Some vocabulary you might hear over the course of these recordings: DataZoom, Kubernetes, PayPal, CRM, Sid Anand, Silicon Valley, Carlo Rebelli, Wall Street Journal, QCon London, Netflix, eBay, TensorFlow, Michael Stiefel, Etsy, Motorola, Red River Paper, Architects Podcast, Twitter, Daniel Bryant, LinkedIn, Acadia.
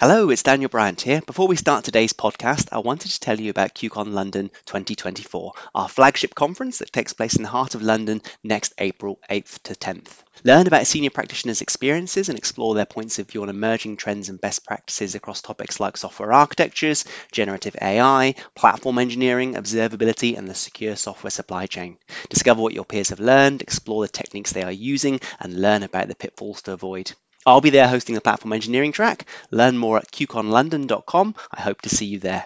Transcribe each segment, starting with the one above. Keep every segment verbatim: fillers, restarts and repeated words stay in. Hello, it's Daniel Bryant here. Before we start today's podcast, I wanted to tell you about QCon London twenty twenty-four, our flagship conference that takes place in the heart of London next April eighth to tenth. Learn about senior practitioners' experiences and explore their points of view on emerging trends and best practices across topics like software architectures, generative A I, platform engineering, observability, and the secure software supply chain. Discover what your peers have learned, explore the techniques they are using, and learn about the pitfalls to avoid. I'll be there hosting the platform engineering track. Learn more at Q Con London dot com. I hope to see you there.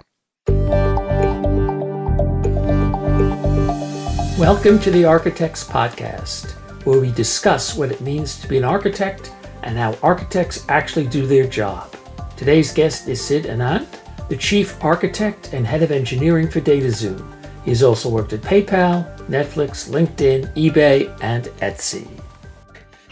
Welcome to the Architects Podcast, where we discuss what it means to be an architect and how architects actually do their job. Today's guest is Sid Anand, the Chief Architect and Head of Engineering for DataZoom. He's also worked at PayPal, Netflix, LinkedIn, eBay, and Etsy.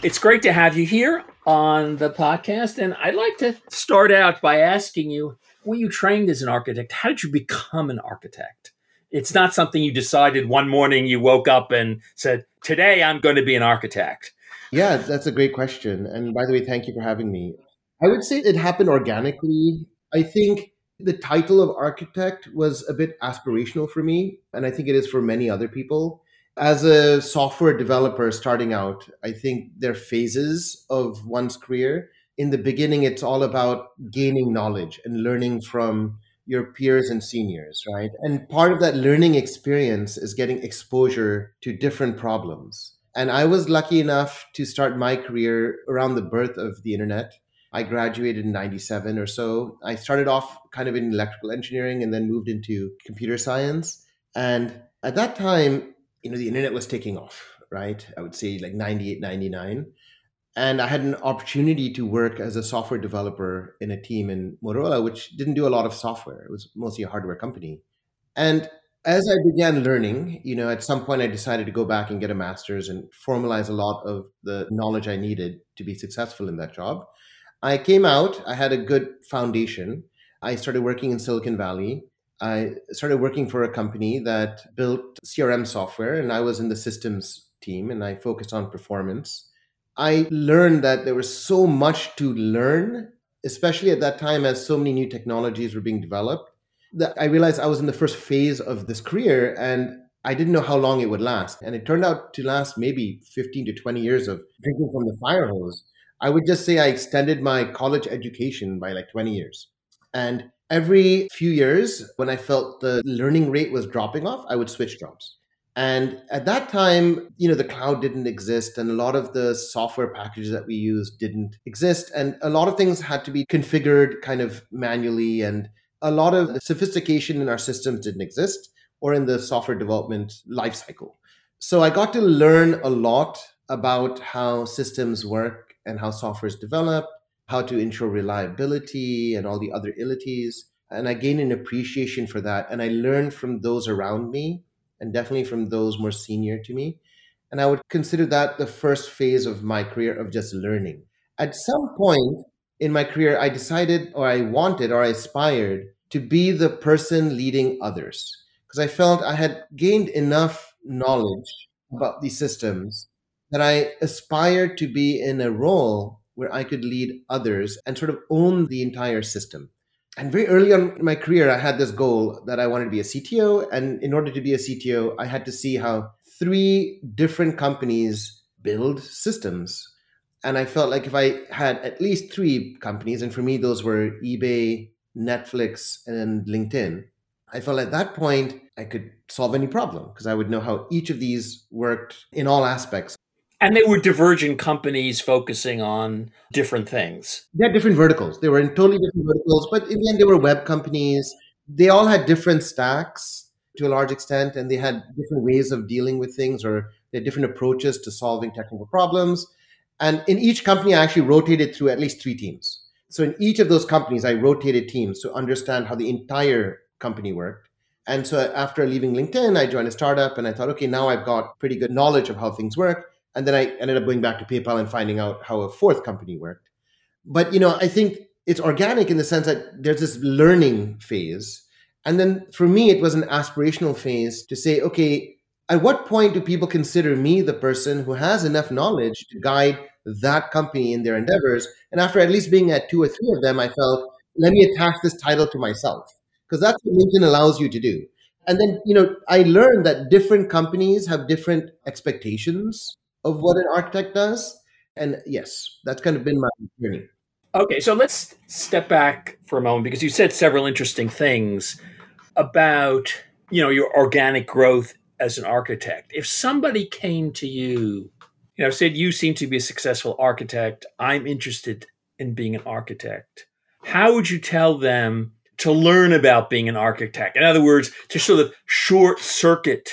It's great to have you here on the podcast, and I'd like to start out by asking you, were you trained as an architect? How did you become an architect? It's not something you decided one morning you woke up and said, today I'm going to be an architect. Yeah, that's a great question. And by the way, thank you for having me. I would say it happened organically. I think the title of architect was a bit aspirational for me, and I think it is for many other people. As a software developer starting out, I think there are phases of one's career. In the beginning, it's all about gaining knowledge and learning from your peers and seniors, right? And part of that learning experience is getting exposure to different problems. And I was lucky enough to start my career around the birth of the internet. I graduated in ninety-seven or so. I started off kind of in electrical engineering and then moved into computer science. And at that time, you know, the internet was taking off, right? I would say like ninety-eight, ninety-nine. And I had an opportunity to work as a software developer in a team in Motorola, which didn't do a lot of software. It was mostly a hardware company. And as I began learning, you know, at some point I decided to go back and get a master's and formalize a lot of the knowledge I needed to be successful in that job. I came out, I had a good foundation. I started working in Silicon Valley. I started working for a company that built C R M software, and I was in the systems team, and I focused on performance. I learned that there was so much to learn, especially at that time as so many new technologies were being developed, that I realized I was in the first phase of this career, and I didn't know how long it would last. And it turned out to last maybe fifteen to twenty years of drinking from the fire hose. I would just say I extended my college education by like twenty years. And every few years, when I felt the learning rate was dropping off, I would switch jobs. And at that time, you know, the cloud didn't exist, and a lot of the software packages that we used didn't exist. And a lot of things had to be configured kind of manually, and a lot of the sophistication in our systems didn't exist or in the software development lifecycle. So I got to learn a lot about how systems work and how software is developed, how to ensure reliability and all the other illities. And I gained an appreciation for that. And I learned from those around me and definitely from those more senior to me. And I would consider that the first phase of my career of just learning. At some point in my career, I decided or I wanted or I aspired to be the person leading others, because I felt I had gained enough knowledge about these systems that I aspired to be in a role where I could lead others and sort of own the entire system. And very early on in my career, I had this goal that I wanted to be a C T O. And in order to be a C T O, I had to see how three different companies build systems. And I felt like if I had at least three companies, and for me, those were eBay, Netflix, and LinkedIn, I felt at that point I could solve any problem because I would know how each of these worked in all aspects. And they were divergent companies focusing on different things. They had different verticals. They were in totally different verticals, but in the end, they were web companies. They all had different stacks to a large extent, and they had different ways of dealing with things, or they had different approaches to solving technical problems. And in each company, I actually rotated through at least three teams. So in each of those companies, I rotated teams to understand how the entire company worked. And so after leaving LinkedIn, I joined a startup, and I thought, okay, now I've got pretty good knowledge of how things work. And then I ended up going back to PayPal and finding out how a fourth company worked. But, you know, I think it's organic in the sense that there's this learning phase. And then for me, it was an aspirational phase to say, okay, at what point do people consider me the person who has enough knowledge to guide that company in their endeavors? And after at least being at two or three of them, I felt let me attach this title to myself, because that's what LinkedIn allows you to do. And then, you know, I learned that different companies have different expectations of what an architect does. And yes, that's kind of been my journey. Okay, so let's step back for a moment, because you said several interesting things about, you know, your organic growth as an architect. If somebody came to you, you know, said, you seem to be a successful architect, I'm interested in being an architect, how would you tell them to learn about being an architect? In other words, to sort of short circuit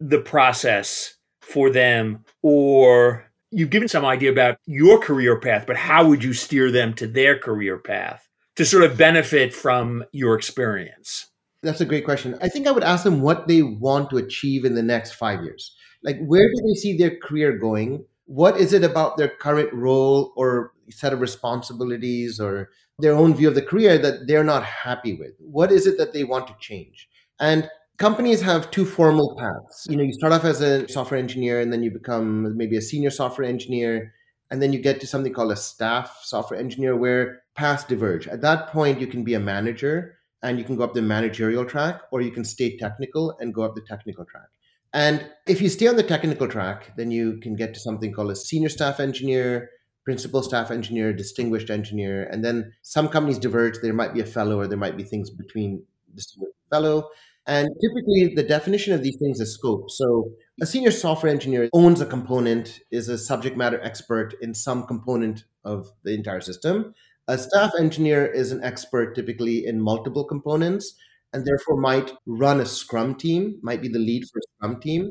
the process for them, or you've given some idea about your career path, but how would you steer them to their career path to sort of benefit from your experience? That's a great question. I think I would ask them what they want to achieve in the next five years. Like, where do they see their career going? What is it about their current role or set of responsibilities or their own view of the career that they're not happy with? What is it that they want to change? And companies have two formal paths. You know, you start off as a software engineer, and then you become maybe a senior software engineer, and then you get to something called a staff software engineer, where paths diverge. At that point, you can be a manager, and you can go up the managerial track, or you can stay technical and go up the technical track. And if you stay on the technical track, then you can get to something called a senior staff engineer, principal staff engineer, distinguished engineer. And then some companies diverge. There might be a fellow, or there might be things between distinguished and fellow. And typically the definition of these things is scope. So a senior software engineer owns a component, is a subject matter expert in some component of the entire system. A staff engineer is an expert typically in multiple components, and therefore might run a scrum team, might be the lead for a scrum team,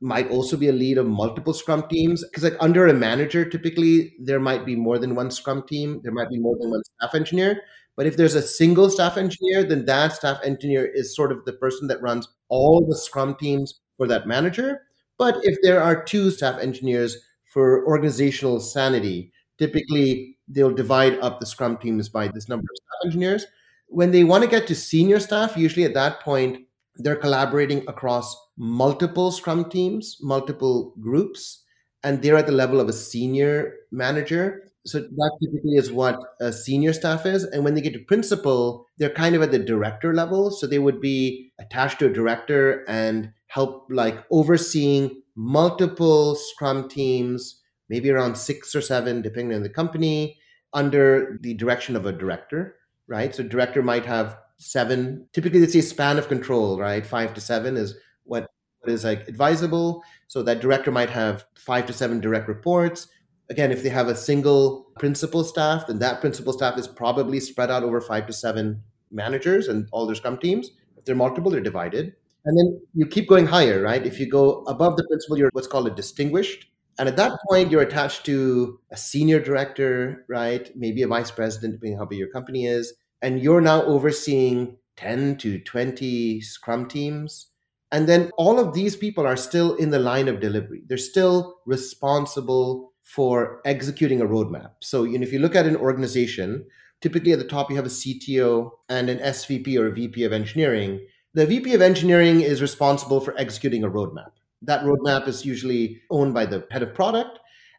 might also be a lead of multiple scrum teams, because like under a manager, typically there might be more than one scrum team, there might be more than one staff engineer. But if there's a single staff engineer, then that staff engineer is sort of the person that runs all the scrum teams for that manager. But if there are two staff engineers for organizational sanity, typically they'll divide up the scrum teams by this number of staff engineers. When they want to get to senior staff, usually at that point, they're collaborating across multiple scrum teams, multiple groups, and they're at the level of a senior manager. So that typically is what a senior staff is. And when they get to principal, they're kind of at the director level. So they would be attached to a director and help like overseeing multiple scrum teams, maybe around six or seven, depending on the company, under the direction of a director, right? So director might have seven, typically they say span of control, right? Five to seven is what is like advisable. So that director might have five to seven direct reports. Again, if they have a single principal staff, then that principal staff is probably spread out over five to seven managers and all their scrum teams. If they're multiple, they're divided. And then you keep going higher, right? If you go above the principal, you're what's called a distinguished. And at that point, you're attached to a senior director, right? Maybe a vice president, depending on how big your company is. And you're now overseeing ten to twenty scrum teams. And then all of these people are still in the line of delivery. They're still responsible for executing a roadmap. So you know, if you look at an organization, typically at the top, you have a C T O and an S V P or a V P of engineering. The V P of engineering is responsible for executing a roadmap. That roadmap is usually owned by the head of product.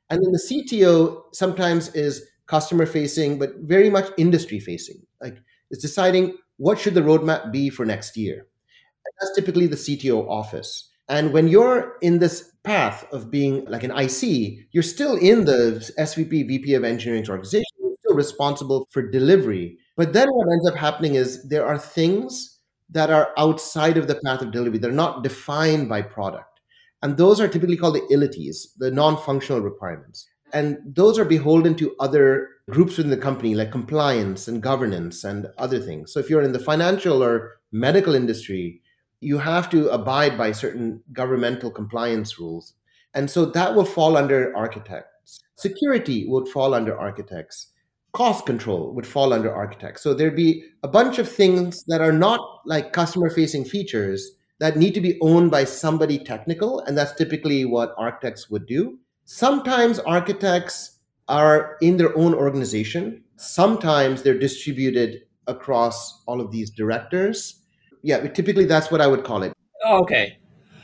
And then the C T O sometimes is customer facing, but very much industry facing. Like it's deciding what should the roadmap be for next year. And that's typically the C T O office. And when you're in this path of being like an I C, you're still in the S V P, V P of engineering organization, you're still responsible for delivery. But then what ends up happening is there are things that are outside of the path of delivery. They're not defined by product. And those are typically called the ilities, the non-functional requirements. And those are beholden to other groups within the company, like compliance and governance and other things. So if you're in the financial or medical industry, you have to abide by certain governmental compliance rules. And so that will fall under architects. Security would fall under architects. Cost control would fall under architects. So there'd be a bunch of things that are not like customer-facing features that need to be owned by somebody technical. And that's typically what architects would do. Sometimes architects are in their own organization. Sometimes they're distributed across all of these directors. Yeah, but typically that's what I would call it. Okay.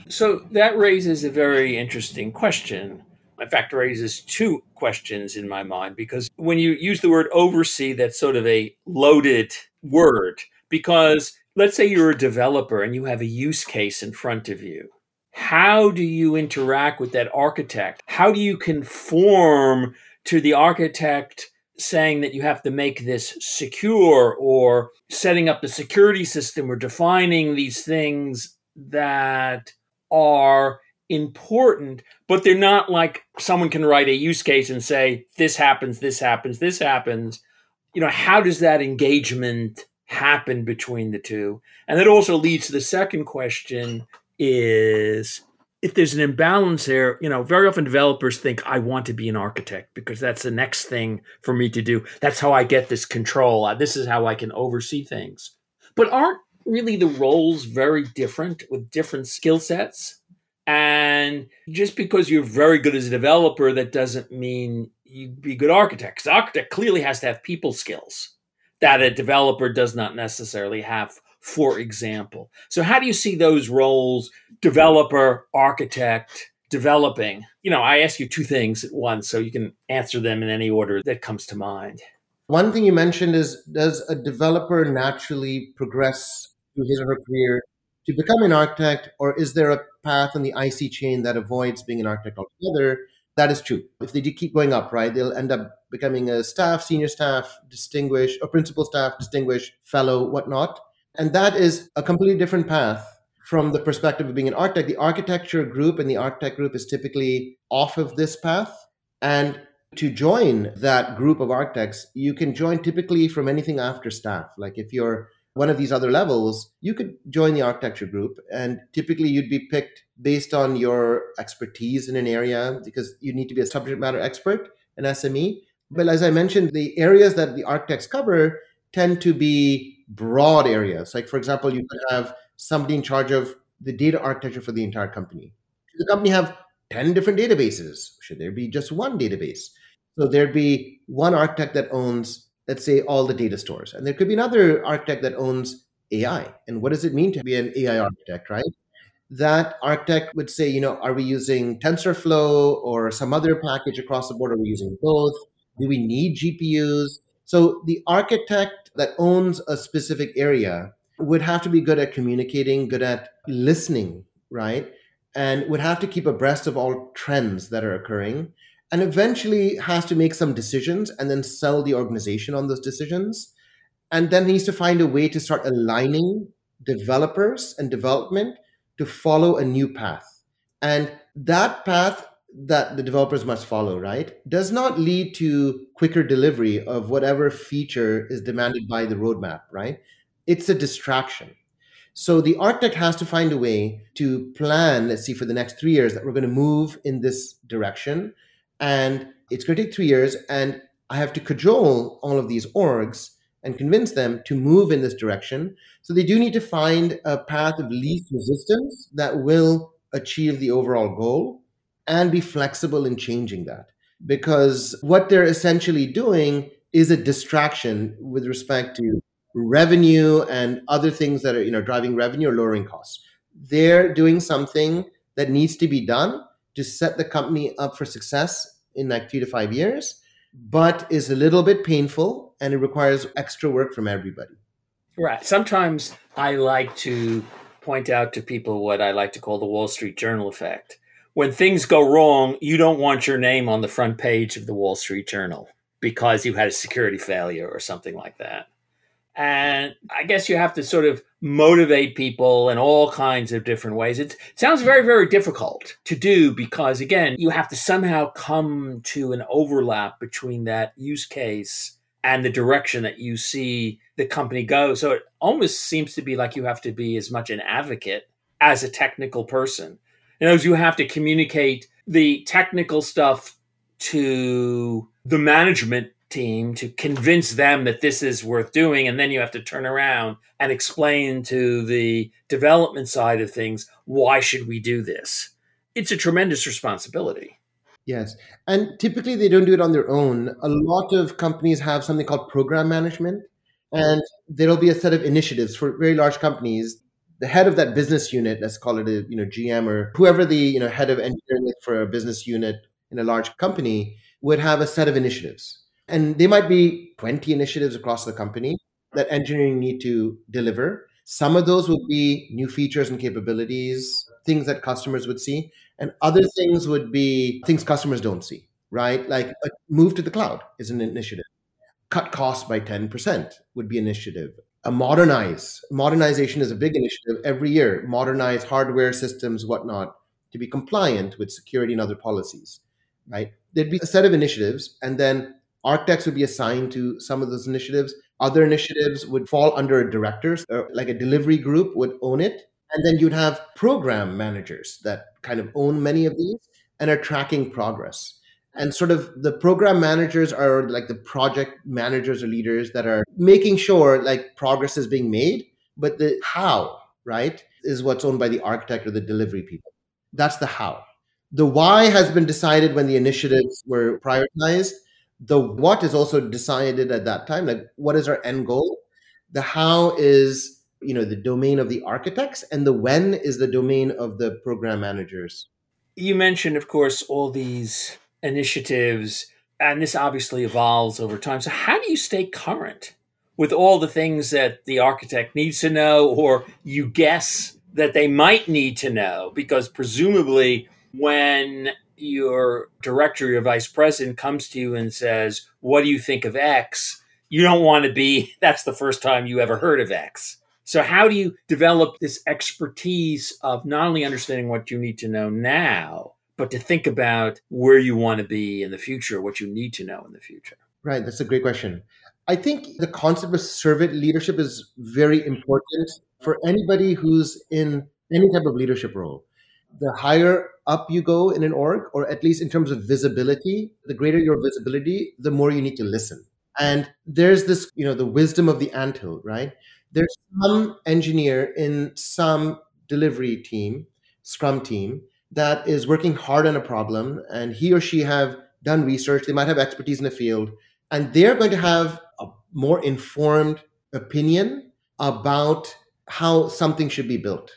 So that raises a very interesting question. In fact, raises two questions in my mind, because when you use the word oversee, that's sort of a loaded word, because let's say you're a developer and you have a use case in front of you. How do you interact with that architect? How do you conform to the architect saying that you have to make this secure, or setting up the security system, or defining these things that are important, but they're not like someone can write a use case and say, this happens, this happens, this happens. You know, how does that engagement happen between the two? And that also leads to the second question is, if there's an imbalance there, you know, very often developers think, I want to be an architect because that's the next thing for me to do. That's how I get this control. This is how I can oversee things. But aren't really the roles very different with different skill sets? And just because you're very good as a developer, that doesn't mean you'd be a good architect. Because the architect clearly has to have people skills that a developer does not necessarily have, for example. So how do you see those roles, developer, architect, developing? You know, I ask you two things at once, so you can answer them in any order that comes to mind. One thing you mentioned is, does a developer naturally progress through his or her career to become an architect, or is there a path in the I C chain that avoids being an architect altogether? That is true. If they do keep going up, right, they'll end up becoming a staff, senior staff, distinguished, or principal staff, distinguished, fellow, whatnot. And that is a completely different path from the perspective of being an architect. The architecture group and the architect group is typically off of this path. And to join that group of architects, you can join typically from anything after staff. Like if you're one of these other levels, you could join the architecture group, and typically you'd be picked based on your expertise in an area, because you need to be a subject matter expert, an S M E. But as I mentioned, the areas that the architects cover tend to be broad areas. Like, for example, you could have somebody in charge of the data architecture for the entire company. Should the company have ten different databases? Should there be just one database? So there'd be one architect that owns, let's say, all the data stores. And there could be another architect that owns A I. And what does it mean to be an A I architect, right? That architect would say, you know, are we using TensorFlow or some other package across the board? Are we using both? Do we need G P Us? So the architect that owns a specific area would have to be good at communicating, good at listening, right? And would have to keep abreast of all trends that are occurring, and eventually has to make some decisions and then sell the organization on those decisions. And then needs to find a way to start aligning developers and development to follow a new path. And that path that the developers must follow, right, does not lead to quicker delivery of whatever feature is demanded by the roadmap, right? It's a distraction. So the architect has to find a way to plan, let's see, for the next three years that we're going to move in this direction. And it's going to take three years, and I have to cajole all of these orgs and convince them to move in this direction. So they do need to find a path of least resistance that will achieve the overall goal and be flexible in changing that. Because what they're essentially doing is a distraction with respect to revenue and other things that are, you know, driving revenue or lowering costs. They're doing something that needs to be done to set the company up for success in like three to five years, but is a little bit painful and it requires extra work from everybody. Right. Sometimes I like to point out to people what I like to call the Wall Street Journal effect. When things go wrong, you don't want your name on the front page of the Wall Street Journal because you had a security failure or something like that. And I guess you have to sort of motivate people in all kinds of different ways. It sounds very, very difficult to do because, again, you have to somehow come to an overlap between that use case and the direction that you see the company go. So it almost seems to be like you have to be as much an advocate as a technical person. In other words, you have to communicate the technical stuff to the management team to convince them that this is worth doing. And then you have to turn around and explain to the development side of things, why should we do this? It's a tremendous responsibility. Yes. And typically they don't do it on their own. A lot of companies have something called program management, and there'll be a set of initiatives for very large companies. The head of that business unit, let's call it a you know G M or whoever the you know head of engineering for a business unit in a large company would have a set of initiatives. And they might be twenty initiatives across the company that engineering need to deliver. Some of those would be new features and capabilities, things that customers would see, and other things would be things customers don't see, right? Like a move to the cloud is an initiative. Cut costs by ten percent would be an initiative. A modernize. Modernization is a big initiative every year. Modernize hardware, systems, whatnot, to be compliant with security and other policies, right? There'd be a set of initiatives, and then architects would be assigned to some of those initiatives. Other initiatives would fall under a director, or like a delivery group would own it. And then you'd have program managers that kind of own many of these and are tracking progress. And sort of the program managers are like the project managers or leaders that are making sure like progress is being made, but the how, right, is what's owned by the architect or the delivery people. That's the how. The why has been decided when the initiatives were prioritized. The what is also decided at that time, like what is our end goal? The how is, you know, the domain of the architects, and the when is the domain of the program managers. You mentioned, of course, all these initiatives, and this obviously evolves over time. So how do you stay current with all the things that the architect needs to know, or you guess that they might need to know? Because presumably when your director, your vice president comes to you and says, what do you think of X? You don't want to be, that's the first time you ever heard of X. So how do you develop this expertise of not only understanding what you need to know now, but to think about where you want to be in the future, what you need to know in the future? Right. That's a great question. I think the concept of servant leadership is very important for anybody who's in any type of leadership role. The higher up you go in an org, or at least in terms of visibility, the greater your visibility, the more you need to listen. And there's this, you know, the wisdom of the anthill, right? There's some engineer in some delivery team, scrum team, that is working hard on a problem, and he or she have done research, they might have expertise in the field, and they're going to have a more informed opinion about how something should be built.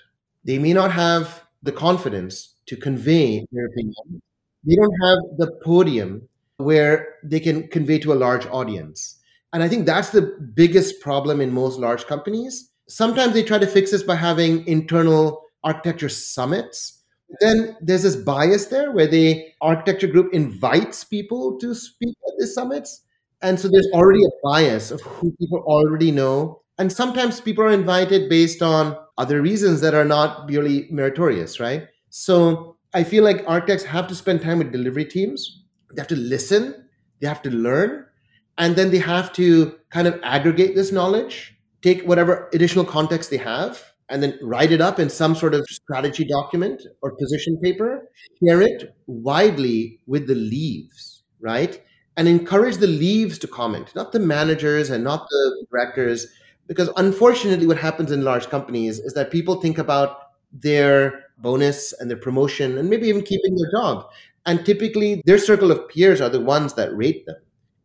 They may not have the confidence to convey their opinion. They don't have the podium where they can convey to a large audience. And I think that's the biggest problem in most large companies. Sometimes they try to fix this by having internal architecture summits. Then there's this bias there where the architecture group invites people to speak at the summits. And so there's already a bias of who people already know. And sometimes people are invited based on other reasons that are not purely meritorious, right? So I feel like architects have to spend time with delivery teams. They have to listen, they have to learn, and then they have to kind of aggregate this knowledge, take whatever additional context they have, and then write it up in some sort of strategy document or position paper, share it widely with the leaves, right? And encourage the leaves to comment, not the managers and not the directors. Because unfortunately, what happens in large companies is that people think about their bonus and their promotion and maybe even keeping their job. And typically, their circle of peers are the ones that rate them.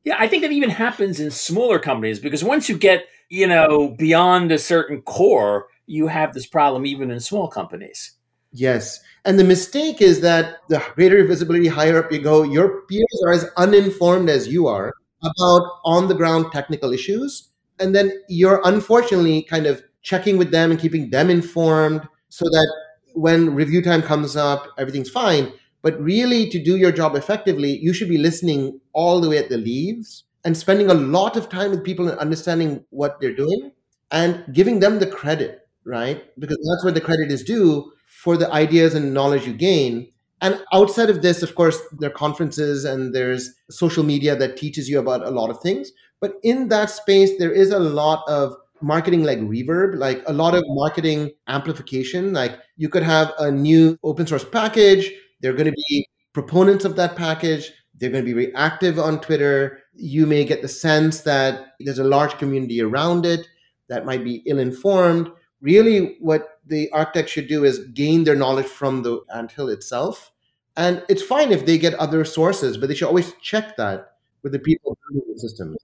Yeah, I think that even happens in smaller companies, because once you get, you know, beyond a certain core, you have this problem even in small companies. Yes. And the mistake is that the greater visibility, higher up you go, your peers are as uninformed as you are about on-the-ground technical issues. And then you're unfortunately kind of checking with them and keeping them informed so that when review time comes up, everything's fine. But really, to do your job effectively, you should be listening all the way at the leaves and spending a lot of time with people and understanding what they're doing and giving them the credit, right? Because that's where the credit is due for the ideas and knowledge you gain. And outside of this, of course, there are conferences and there's social media that teaches you about a lot of things. But in that space, there is a lot of marketing like reverb, like a lot of marketing amplification. Like you could have a new open source package. There are going to be proponents of that package. They're going to be very active on Twitter. You may get the sense that there's a large community around it that might be ill-informed. Really, what the architect should do is gain their knowledge from the anthill itself. And it's fine if they get other sources, but they should always check that with the people building the system.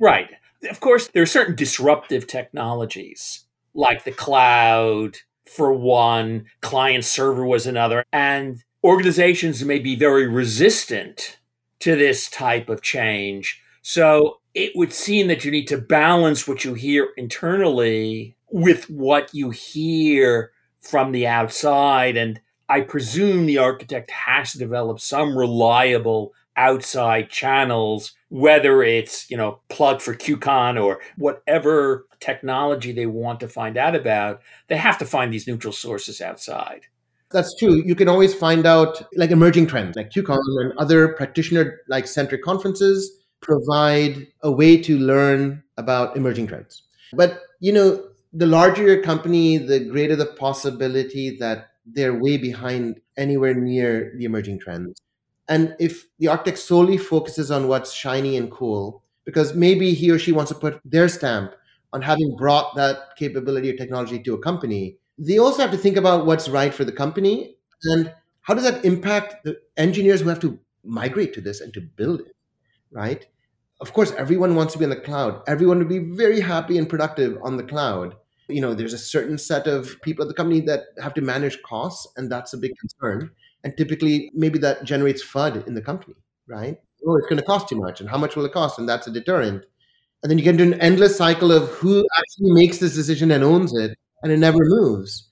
Right. Of course, there are certain disruptive technologies like the cloud for one, client server was another, and organizations may be very resistant to this type of change. So it would seem that you need to balance what you hear internally with what you hear from the outside. And I presume the architect has to develop some reliable outside channels, whether it's, you know, plug for QCon or whatever technology they want to find out about. They have to find these neutral sources outside. That's true. You can always find out like emerging trends, like QCon and other practitioner-like centric conferences provide a way to learn about emerging trends. But, you know, the larger your company, the greater the possibility that they're way behind anywhere near the emerging trends. And if the architect solely focuses on what's shiny and cool, because maybe he or she wants to put their stamp on having brought that capability or technology to a company, they also have to think about what's right for the company and how does that impact the engineers who have to migrate to this and to build it, right? Of course, everyone wants to be on the cloud. Everyone would be very happy and productive on the cloud. You know, there's a certain set of people at the company that have to manage costs, and that's a big concern. And typically, maybe that generates F U D in the company, right? Oh, it's going to cost too much, and how much will it cost? And that's a deterrent. And then you get into an endless cycle of who actually makes this decision and owns it, and it never moves.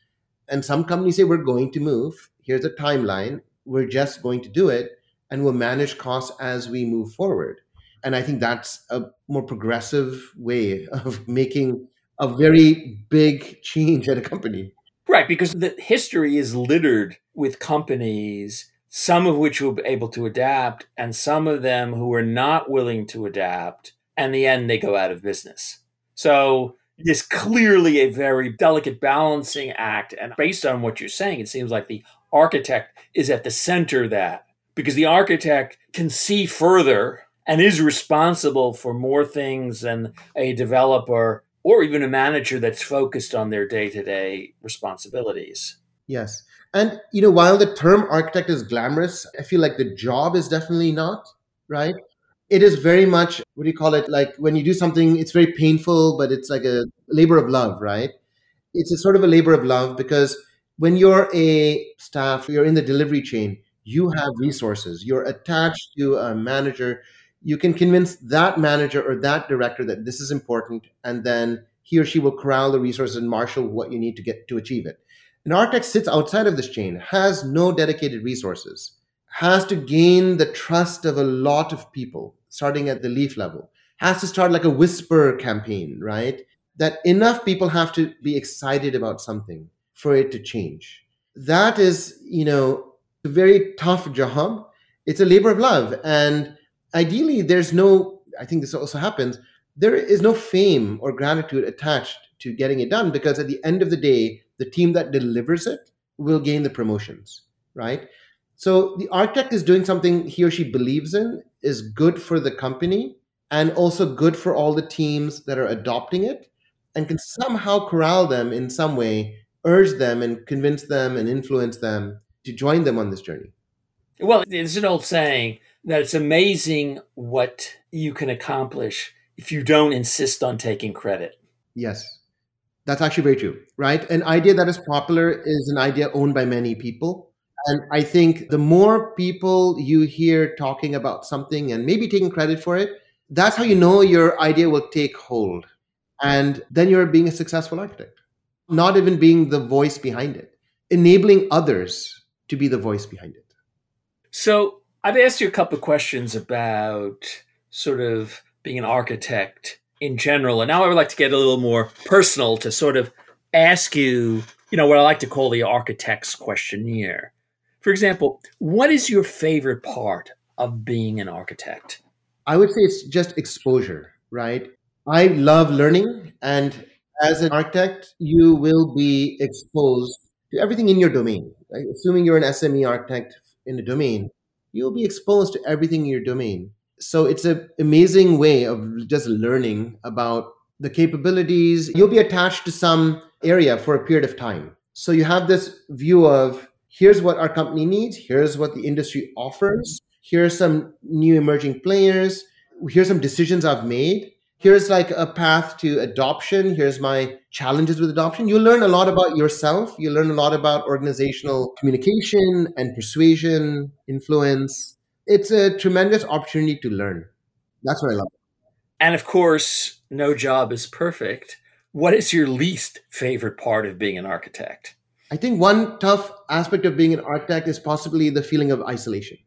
And some companies say, we're going to move. Here's a timeline. We're just going to do it, and we'll manage costs as we move forward. And I think that's a more progressive way of making a very big change at a company. Right, because the history is littered with companies, some of which will be able to adapt, and some of them who are not willing to adapt, and in the end, they go out of business. So there's clearly a very delicate balancing act. And based on what you're saying, it seems like the architect is at the center of that, because the architect can see further and is responsible for more things than a developer or even a manager that's focused on their day-to-day responsibilities. Yes. And, you know, while the term architect is glamorous, I feel like the job is definitely not, right? It is very much, what do you call it? Like when you do something, it's very painful, but it's like a labor of love, right? It's a sort of a labor of love, because when you're a staff, you're in the delivery chain, you have resources, you're attached to a manager. You can convince that manager or that director that this is important, and then he or she will corral the resources and marshal what you need to get to achieve it. An architect sits outside of this chain, has no dedicated resources, has to gain the trust of a lot of people, starting at the leaf level, has to start like a whisper campaign, right? That enough people have to be excited about something for it to change. That is, you know, a very tough job. It's a labor of love. And ideally, there's no, I think this also happens, there is no fame or gratitude attached to getting it done, because at the end of the day, the team that delivers it will gain the promotions, right? So the architect is doing something he or she believes in, is good for the company, and also good for all the teams that are adopting it, and can somehow corral them in some way, urge them and convince them and influence them to join them on this journey. Well, it's an old saying that it's amazing what you can accomplish if you don't insist on taking credit. Yes, that's actually very true, right? An idea that is popular is an idea owned by many people. And I think the more people you hear talking about something and maybe taking credit for it, that's how you know your idea will take hold. And then you're being a successful architect, not even being the voice behind it, enabling others to be the voice behind it. So I've asked you a couple of questions about sort of being an architect in general. And now I would like to get a little more personal to sort of ask you, you know, what I like to call the architect's questionnaire. For example, what is your favorite part of being an architect? I would say it's just exposure, right? I love learning. And as an architect, you will be exposed to everything in your domain. Right? Assuming you're an S M E architect in the domain, you'll be exposed to everything in your domain. So it's an amazing way of just learning about the capabilities. You'll be attached to some area for a period of time. So you have this view of, here's what our company needs, here's what the industry offers, here's some new emerging players, here's some decisions I've made, here's like a path to adoption. Here's my challenges with adoption. You learn a lot about yourself. You learn a lot about organizational communication and persuasion, influence. It's a tremendous opportunity to learn. That's what I love. And of course, no job is perfect. What is your least favorite part of being an architect? I think one tough aspect of being an architect is possibly the feeling of isolation,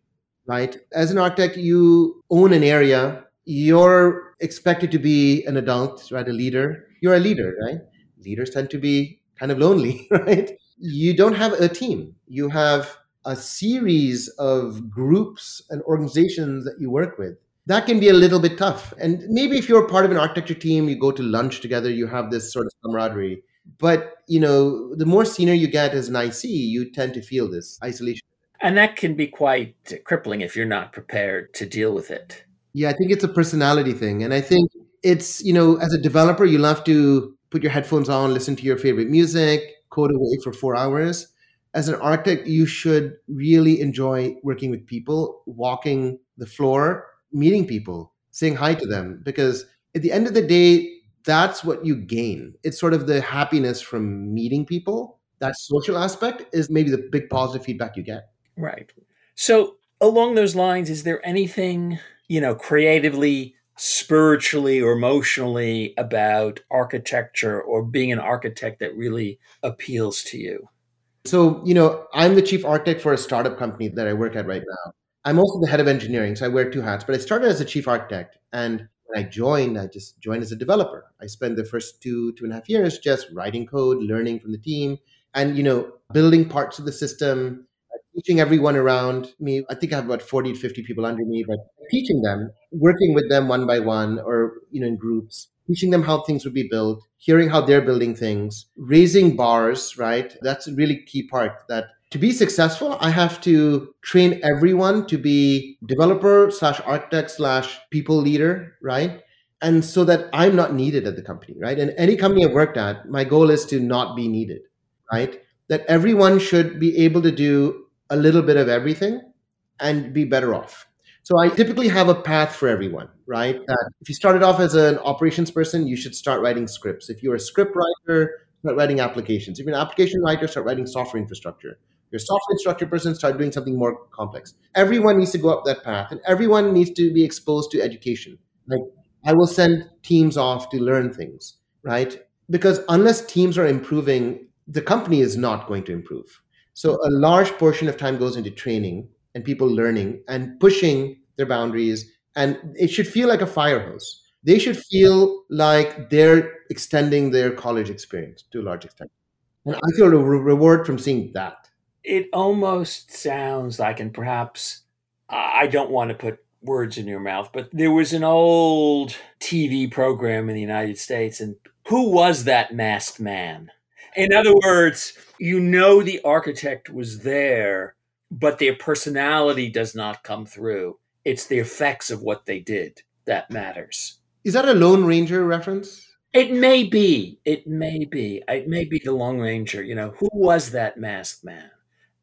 right? As an architect, you own an area. You're expected to be an adult, right? A leader. You're a leader, right? Leaders tend to be kind of lonely, right? You don't have a team. You have a series of groups and organizations that you work with. That can be a little bit tough. And maybe if you're part of an architecture team, you go to lunch together, you have this sort of camaraderie. But, you know, the more senior you get as an I C, you tend to feel this isolation. And that can be quite crippling if you're not prepared to deal with it. Yeah, I think it's a personality thing. And I think it's, you know, as a developer, you'll have to put your headphones on, listen to your favorite music, code away for four hours. As an architect, you should really enjoy working with people, walking the floor, meeting people, saying hi to them, because at the end of the day, that's what you gain. It's sort of the happiness from meeting people. That social aspect is maybe the big positive feedback you get. Right. So along those lines, is there anything, you know, creatively, spiritually, or emotionally about architecture or being an architect that really appeals to you? So, you know, I'm the chief architect for a startup company that I work at right now. I'm also the head of engineering, so I wear two hats, but I started as a chief architect. And when I joined, I just joined as a developer. I spent the first two, two and a half years just writing code, learning from the team, and, you know, building parts of the system, teaching everyone around me. I think I have about forty to fifty people under me, but teaching them, working with them one by one or, you know, in groups, teaching them how things would be built, hearing how they're building things, raising bars, right? That's a really key part, that to be successful, I have to train everyone to be developer slash architect slash people leader, right? And so that I'm not needed at the company, right? And any company I've worked at, my goal is to not be needed, right? That everyone should be able to do a little bit of everything and be better off. So I typically have a path for everyone, right? That if you started off as an operations person, you should start writing scripts. If you're a script writer, start writing applications. If you're an application writer, start writing software infrastructure. If you're a software infrastructure person, start doing something more complex. Everyone needs to go up that path, and everyone needs to be exposed to education. Like, I will send teams off to learn things, right? Because unless teams are improving, the company is not going to improve. So a large portion of time goes into training and people learning and pushing their boundaries. And it should feel like a fire hose. They should feel like they're extending their college experience to a large extent. And I feel a re- reward from seeing that. It almost sounds like, and perhaps I don't want to put words in your mouth, but there was an old T V program in the United States. And who was that masked man? In other words, you know the architect was there, but their personality does not come through. It's the effects of what they did that matters. Is that a Lone Ranger reference? It may be. It may be. It may be the Lone Ranger. You know, who was that masked man?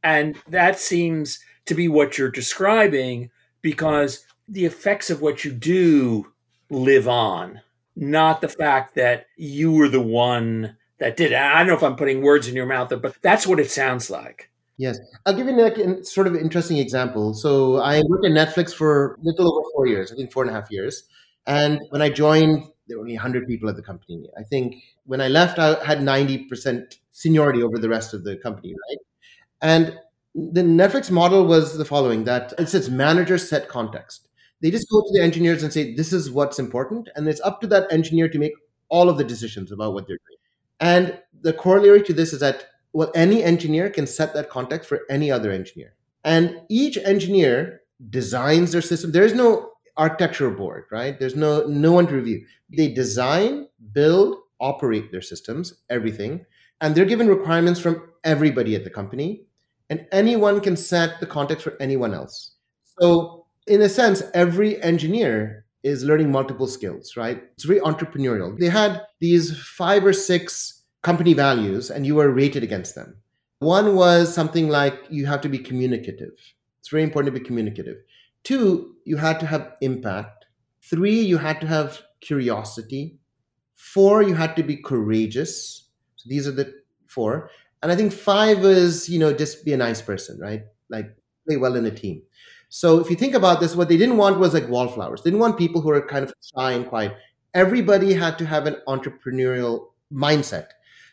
And that seems to be what you're describing, because the effects of what you do live on, not the fact that you were the one that did. I don't know if I'm putting words in your mouth, but that's what it sounds like. Yes. I'll give you like a sort of interesting example. So I worked at Netflix for a little over four years, I think four and a half years. And when I joined, there were only one hundred people at the company. I think when I left, I had ninety percent seniority over the rest of the company, right? And the Netflix model was the following, that it says managers set context. They just go to the engineers and say, this is what's important. And it's up to that engineer to make all of the decisions about what they're doing. And the corollary to this is that, well, any engineer can set that context for any other engineer. And each engineer designs their system. There is no architecture board, right? There's no no one to review. They design, build, operate their systems, everything. And they're given requirements from everybody at the company. And anyone can set the context for anyone else. So in a sense, every engineer is learning multiple skills, right? It's very entrepreneurial. They had these five or six company values and you were rated against them. One was something like, you have to be communicative. It's very important to be communicative. Two, you had to have impact. Three, you had to have curiosity. Four, you had to be courageous. So these are the four. And I think five is, you know, just be a nice person, right? Like play well in a team. So if you think about this, what they didn't want was like wallflowers. They didn't want people who are kind of shy and quiet. Everybody had to have an entrepreneurial mindset.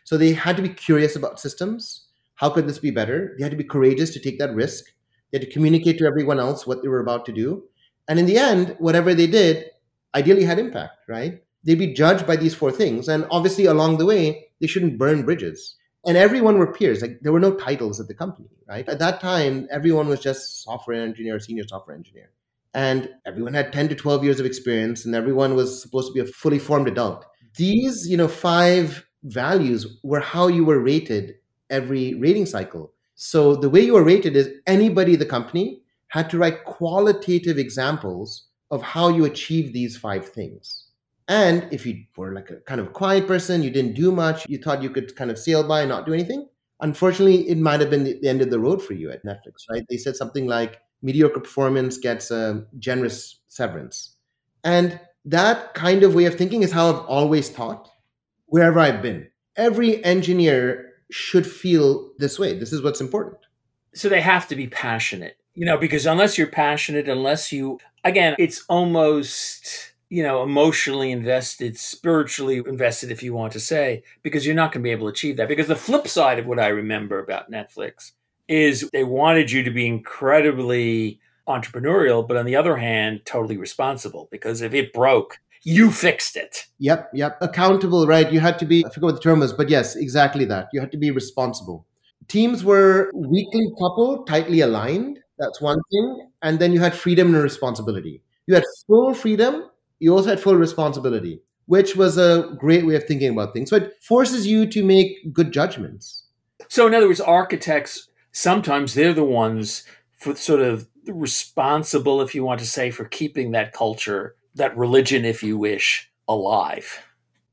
So they had to be curious about systems. How could this be better? They had to be courageous to take that risk. They had to communicate to everyone else what they were about to do. And in the end, whatever they did ideally had impact, right? They'd be judged by these four things. And obviously along the way, they shouldn't burn bridges. And everyone were peers. Like there were no titles at the company, right? At that time, everyone was just software engineer, senior software engineer. And everyone had ten to twelve years of experience, and everyone was supposed to be a fully formed adult. These, you know, five values were how you were rated every rating cycle. So the way you were rated is anybody in the company had to write qualitative examples of how you achieved these five things. And if you were like a kind of quiet person, you didn't do much, you thought you could kind of sail by and not do anything, unfortunately, it might have been the end of the road for you at Netflix, right? They said something like, mediocre performance gets a generous severance. And that kind of way of thinking is how I've always thought, wherever I've been. Every engineer should feel this way. This is what's important. So they have to be passionate, you know, because unless you're passionate, unless you, again, it's almost, you know, emotionally invested, spiritually invested, if you want to say, because you're not going to be able to achieve that. Because the flip side of what I remember about Netflix is they wanted you to be incredibly entrepreneurial, but on the other hand, totally responsible, because if it broke, you fixed it. Yep, yep. Accountable, right? You had to be, I forget what the term was, but yes, exactly that. You had to be responsible. Teams were weakly coupled, tightly aligned. That's one thing. And then you had freedom and responsibility. You had full freedom. You also had full responsibility, which was a great way of thinking about things. So it forces you to make good judgments. So in other words, architects, sometimes they're the ones for sort of responsible, if you want to say, for keeping that culture, that religion, if you wish, alive.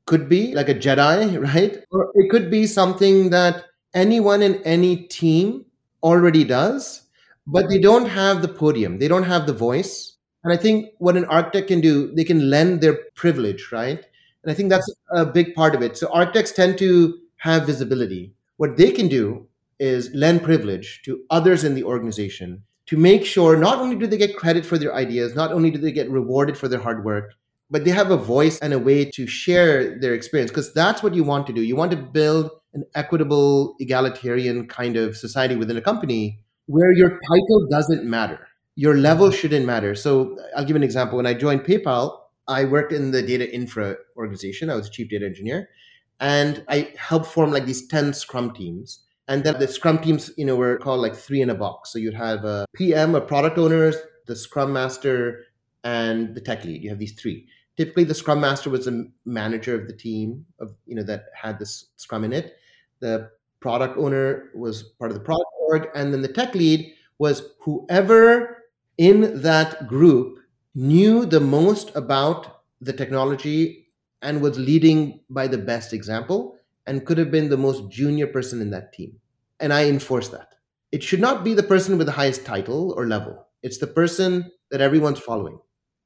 Could be like a Jedi, right? Or it could be something that anyone in any team already does, but they don't have the podium. They don't have the voice. And I think what an architect can do, they can lend their privilege, right? And I think that's a big part of it. So architects tend to have visibility. What they can do is lend privilege to others in the organization to make sure not only do they get credit for their ideas, not only do they get rewarded for their hard work, but they have a voice and a way to share their experience, because that's what you want to do. You want to build an equitable, egalitarian kind of society within a company where your title doesn't matter. Your level shouldn't matter. So I'll give an example. When I joined PayPal, I worked in the data infra organization. I was a chief data engineer, and I helped form like these ten scrum teams. And then the scrum teams, you know, were called like three in a box. So you'd have a P M, a product owner, the scrum master, and the tech lead. You have these three. Typically, the scrum master was the manager of the team of, you know, that had this scrum in it. The product owner was part of the product org, and then the tech lead was whoever in that group knew the most about the technology and was leading by the best example and could have been the most junior person in that team. And I enforce that. It should not be the person with the highest title or level. It's the person that everyone's following.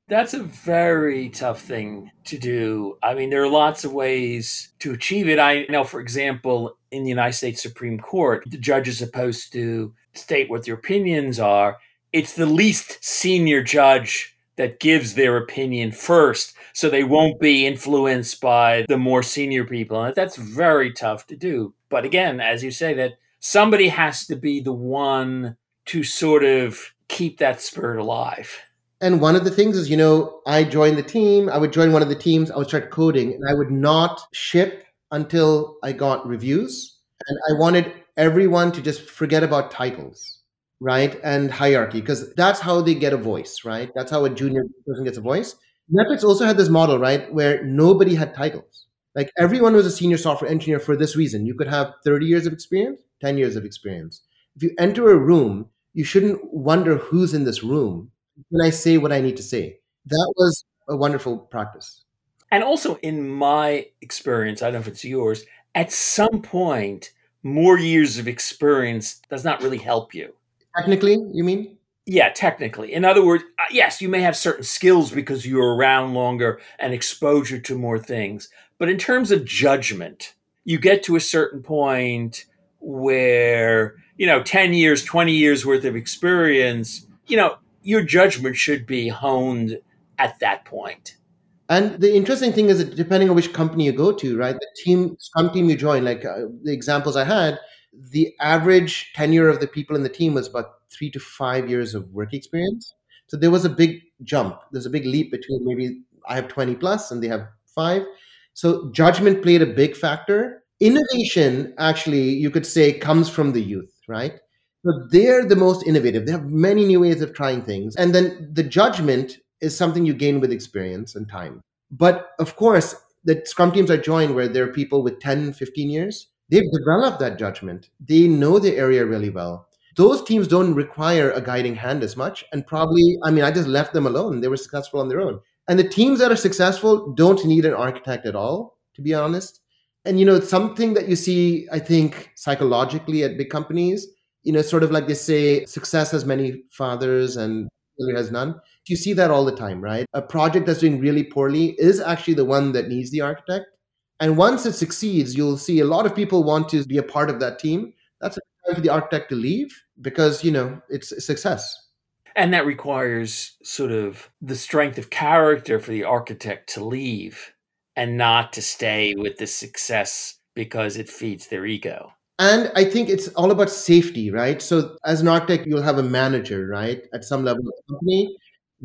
That's a very tough thing to do. I mean, there are lots of ways to achieve it. I know, for example, in the United States Supreme Court, the judge is supposed to state what their opinions are. It's the least senior judge that gives their opinion first, so they won't be influenced by the more senior people. And that's very tough to do. But again, as you say, that somebody has to be the one to sort of keep that spirit alive. And one of the things is, you know, I joined the team, I would join one of the teams, I would start coding, and I would not ship until I got reviews. And I wanted everyone to just forget about titles, right? And hierarchy, because that's how they get a voice, right? That's how a junior person gets a voice. Netflix also had this model, right? Where nobody had titles. Like everyone was a senior software engineer for this reason. You could have thirty years of experience, ten years of experience. If you enter a room, you shouldn't wonder who's in this room. Can I say what I need to say? That was a wonderful practice. And also in my experience, I don't know if it's yours, at some point, more years of experience does not really help you. Technically, you mean? Yeah, technically. In other words, yes, you may have certain skills because you're around longer and exposure to more things. But in terms of judgment, you get to a certain point where, you know, ten years, twenty years worth of experience, you know, your judgment should be honed at that point. And the interesting thing is that depending on which company you go to, right, the team, Scrum team you join, like uh, the examples I had, the average tenure of the people in the team was about three to five years of work experience. So there was a big jump. There's a big leap between maybe I have twenty plus and they have five. So judgment played a big factor. Innovation, actually, you could say, comes from the youth, right? So they're the most innovative. They have many new ways of trying things. And then the judgment is something you gain with experience and time. But of course, the Scrum teams I joined where there are people with ten, fifteen years, they've developed that judgment. They know the area really well. Those teams don't require a guiding hand as much. And probably, I mean, I just left them alone. They were successful on their own. And the teams that are successful don't need an architect at all, to be honest. And, you know, it's something that you see, I think, psychologically at big companies, you know, sort of like they say, success has many fathers and failure has none. You see that all the time, right? A project that's doing really poorly is actually the one that needs the architect. And once it succeeds, you'll see a lot of people want to be a part of that team. That's a time for the architect to leave because, you know, it's a success. And that requires sort of the strength of character for the architect to leave and not to stay with the success because it feeds their ego. And I think it's all about safety, right? So as an architect, you'll have a manager, right? At some level of the company,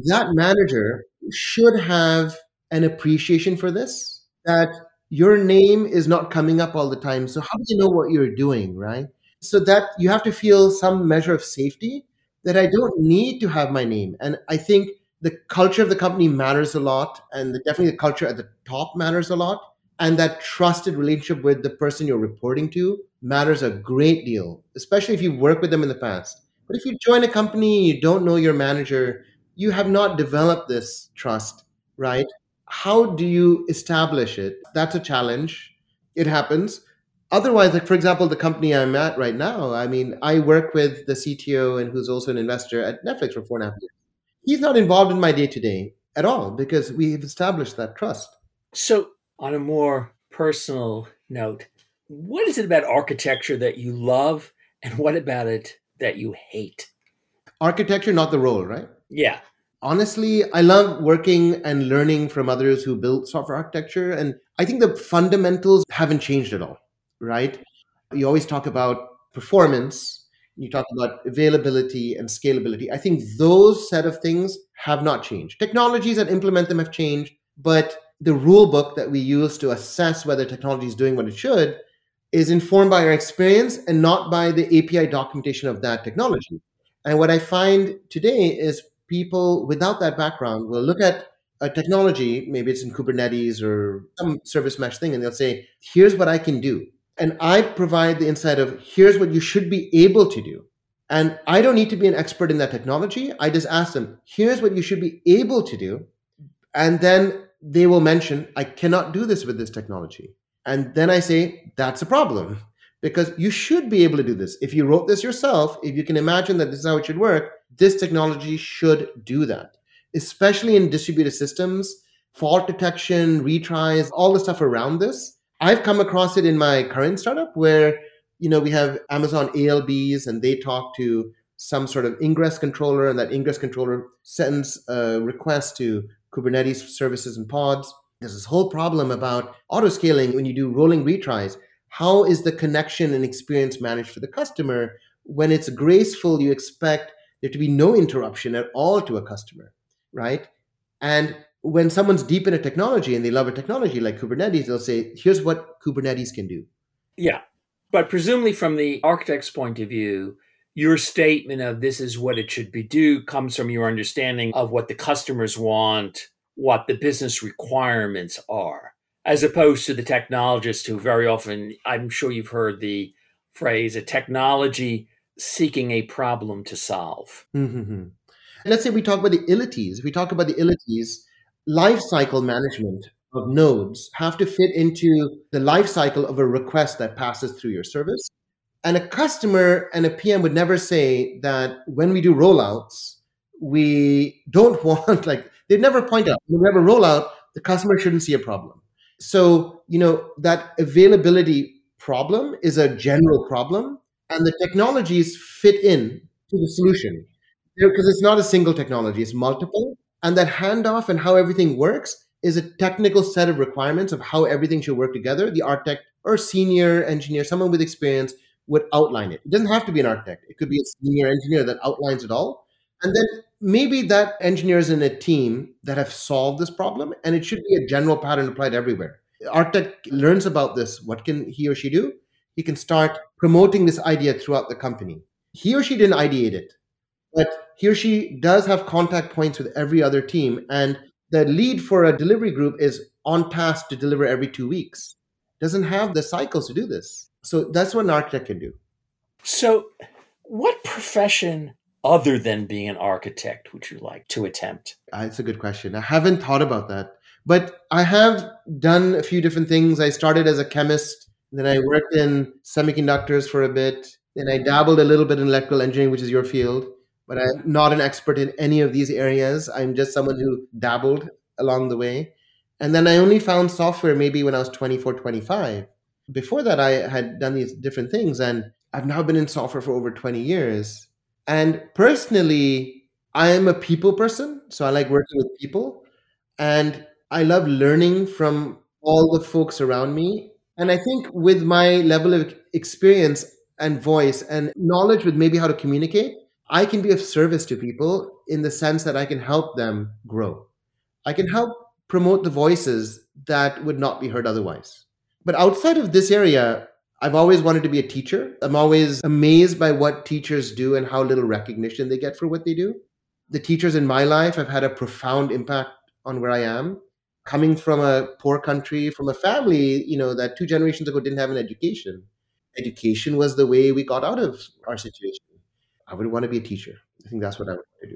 that manager should have an appreciation for this, that your name is not coming up all the time. So how do you know what you're doing, right? So that you have to feel some measure of safety that I don't need to have my name. And I think the culture of the company matters a lot. And the, definitely the culture at the top matters a lot. And that trusted relationship with the person you're reporting to matters a great deal, especially if you've worked with them in the past. But if you join a company, you don't know your manager, you have not developed this trust, right? How do you establish it? That's a challenge. It happens. Otherwise, like for example, the company I'm at right now, I mean, I work with the C T O and who's also an investor at Netflix for four and a half years. He's not involved in my day-to-day at all because we've established that trust. So on a more personal note, what is it about architecture that you love and what about it that you hate? Architecture, not the role, right? Yeah. Honestly, I love working and learning from others who build software architecture. And I think the fundamentals haven't changed at all, right? You always talk about performance. You talk about availability and scalability. I think those set of things have not changed. Technologies that implement them have changed, but the rule book that we use to assess whether technology is doing what it should is informed by our experience and not by the A P I documentation of that technology. And what I find today is people without that background will look at a technology, maybe it's in Kubernetes or some service mesh thing, and they'll say, here's what I can do. And I provide the insight of, here's what you should be able to do. And I don't need to be an expert in that technology. I just ask them, here's what you should be able to do. And then they will mention, I cannot do this with this technology. And then I say, that's a problem. Because you should be able to do this. If you wrote this yourself, if you can imagine that this is how it should work, this technology should do that, especially in distributed systems, fault detection, retries, all the stuff around this. I've come across it in my current startup where, you know, we have Amazon A L Bs and they talk to some sort of ingress controller and that ingress controller sends a request to Kubernetes services and pods. There's this whole problem about auto-scaling when you do rolling retries. How is the connection and experience managed for the customer? When it's graceful, you expect there to be no interruption at all to a customer, right? And when someone's deep in a technology and they love a technology like Kubernetes, they'll say, here's what Kubernetes can do. Yeah. But presumably from the architect's point of view, your statement of this is what it should be do comes from your understanding of what the customers want, what the business requirements are. As opposed to the technologist who very often, I'm sure you've heard the phrase, a technology seeking a problem to solve. Mm-hmm. And let's say we talk about the illities. If we talk about the illities, lifecycle management of nodes have to fit into the lifecycle of a request that passes through your service. And a customer and a P M would never say that when we do rollouts, we don't want, like, they'd never point out, when we have a rollout, the customer shouldn't see a problem. So, you know, that availability problem is a general problem, and the technologies fit in to the solution. Because it's not a single technology, it's multiple. And that handoff and how everything works is a technical set of requirements of how everything should work together. The architect or senior engineer, someone with experience, would outline it. It doesn't have to be an architect. It could be a senior engineer that outlines it all. And then maybe that engineer is in a team that have solved this problem, and it should be a general pattern applied everywhere. The architect learns about this. What can he or she do? He can start promoting this idea throughout the company. He or she didn't ideate it, but he or she does have contact points with every other team. And the lead for a delivery group is on task to deliver every two weeks. Doesn't have the cycles to do this. So that's what an architect can do. So what profession other than being an architect would you like to attempt? It's a good question. I haven't thought about that. But I have done a few different things. I started as a chemist. Then I worked in semiconductors for a bit. Then I dabbled a little bit in electrical engineering, which is your field. But I'm not an expert in any of these areas. I'm just someone who dabbled along the way. And then I only found software maybe when I was twenty-four, twenty-five. Before that, I had done these different things, and I've now been in software for over twenty years. And personally, I am a people person, so I like working with people. And I love learning from all the folks around me. And I think with my level of experience and voice and knowledge with maybe how to communicate, I can be of service to people in the sense that I can help them grow. I can help promote the voices that would not be heard otherwise. But outside of this area, I've always wanted to be a teacher. I'm always amazed by what teachers do and how little recognition they get for what they do. The teachers in my life have had a profound impact on where I am. Coming from a poor country, from a family, you know, that two generations ago didn't have an education. Education was the way we got out of our situation. I would want to be a teacher. I think that's what I would want to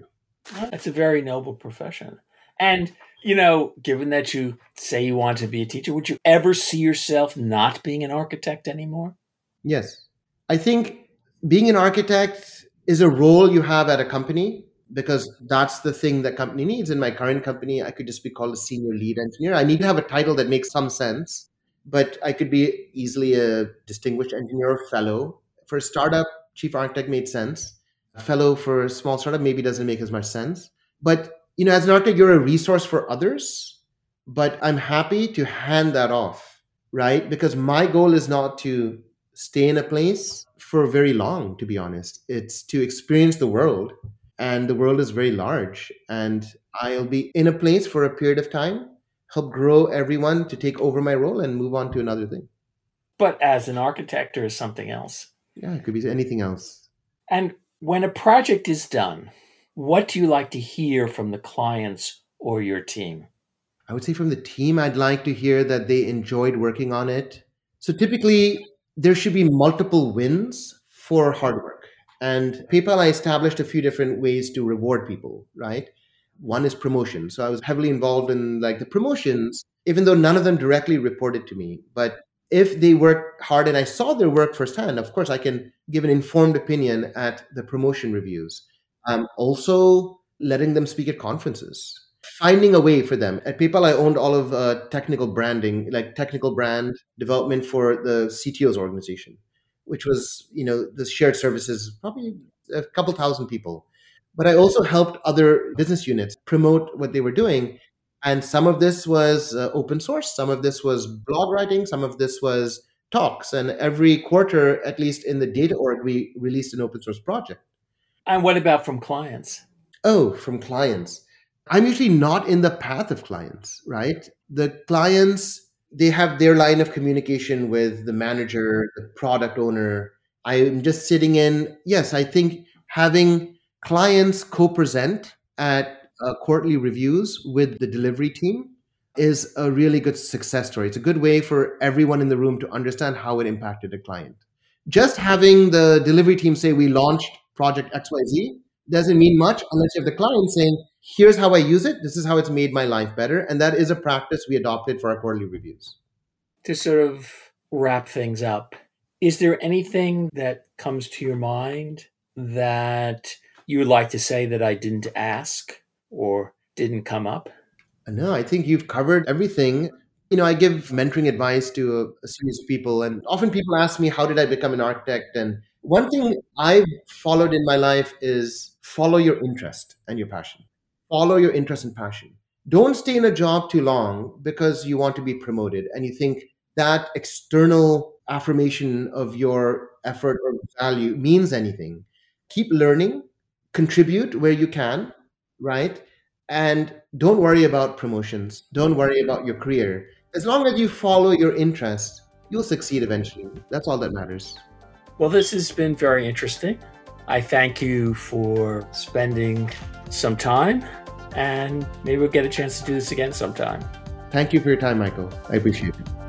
do. That's a very noble profession. And, you know, given that you say you want to be a teacher, would you ever see yourself not being an architect anymore? Yes. I think being an architect is a role you have at a company because that's the thing that company needs. In my current company, I could just be called a senior lead engineer. I need to have a title that makes some sense, but I could be easily a distinguished engineer or fellow. For a startup, chief architect made sense. A fellow for a small startup maybe doesn't make as much sense. But you know, as an architect, you're a resource for others, but I'm happy to hand that off, right? Because my goal is not to stay in a place for very long, to be honest. It's to experience the world, and the world is very large. And I'll be in a place for a period of time, help grow everyone to take over my role and move on to another thing. But as an architect or something else. Yeah, it could be anything else. And when a project is done, what do you like to hear from the clients or your team? I would say from the team, I'd like to hear that they enjoyed working on it. So typically, there should be multiple wins for hard work. And PayPal, I established a few different ways to reward people, right? One is promotion. So I was heavily involved in like the promotions, even though none of them directly reported to me. But if they worked hard and I saw their work firsthand, of course, I can give an informed opinion at the promotion reviews. Um, also letting them speak at conferences, finding a way for them. At PayPal, I owned all of uh, technical branding, like technical brand development for the C T O's organization, which was, you know, the shared services, probably a couple thousand people. But I also helped other business units promote what they were doing. And some of this was uh, open source. Some of this was blog writing. Some of this was talks. And every quarter, at least in the data org, we released an open source project. And what about from clients? Oh, from clients. I'm usually not in the path of clients, right? The clients, they have their line of communication with the manager, the product owner. I'm just sitting in. Yes, I think having clients co-present at uh, quarterly reviews with the delivery team is a really good success story. It's a good way for everyone in the room to understand how it impacted the client. Just having the delivery team say we launched project X Y Z doesn't mean much unless you have the client saying, here's how I use it. This is how it's made my life better. And that is a practice we adopted for our quarterly reviews. To sort of wrap things up, Is there anything that comes to your mind that you would like to say that I didn't ask or didn't come up? No, I think you've covered everything. You know, I give mentoring advice to a, a series of people, and often people ask me, how did I become an architect? And one thing I've followed in my life is follow your interest and your passion. Follow your interest and passion. Don't stay in a job too long because you want to be promoted and you think that external affirmation of your effort or value means anything. Keep learning, contribute where you can, right? And don't worry about promotions. Don't worry about your career. As long as you follow your interest, you'll succeed eventually. That's all that matters. Well, this has been very interesting. I thank you for spending some time, and maybe we'll get a chance to do this again sometime. Thank you for your time, Michael. I appreciate it.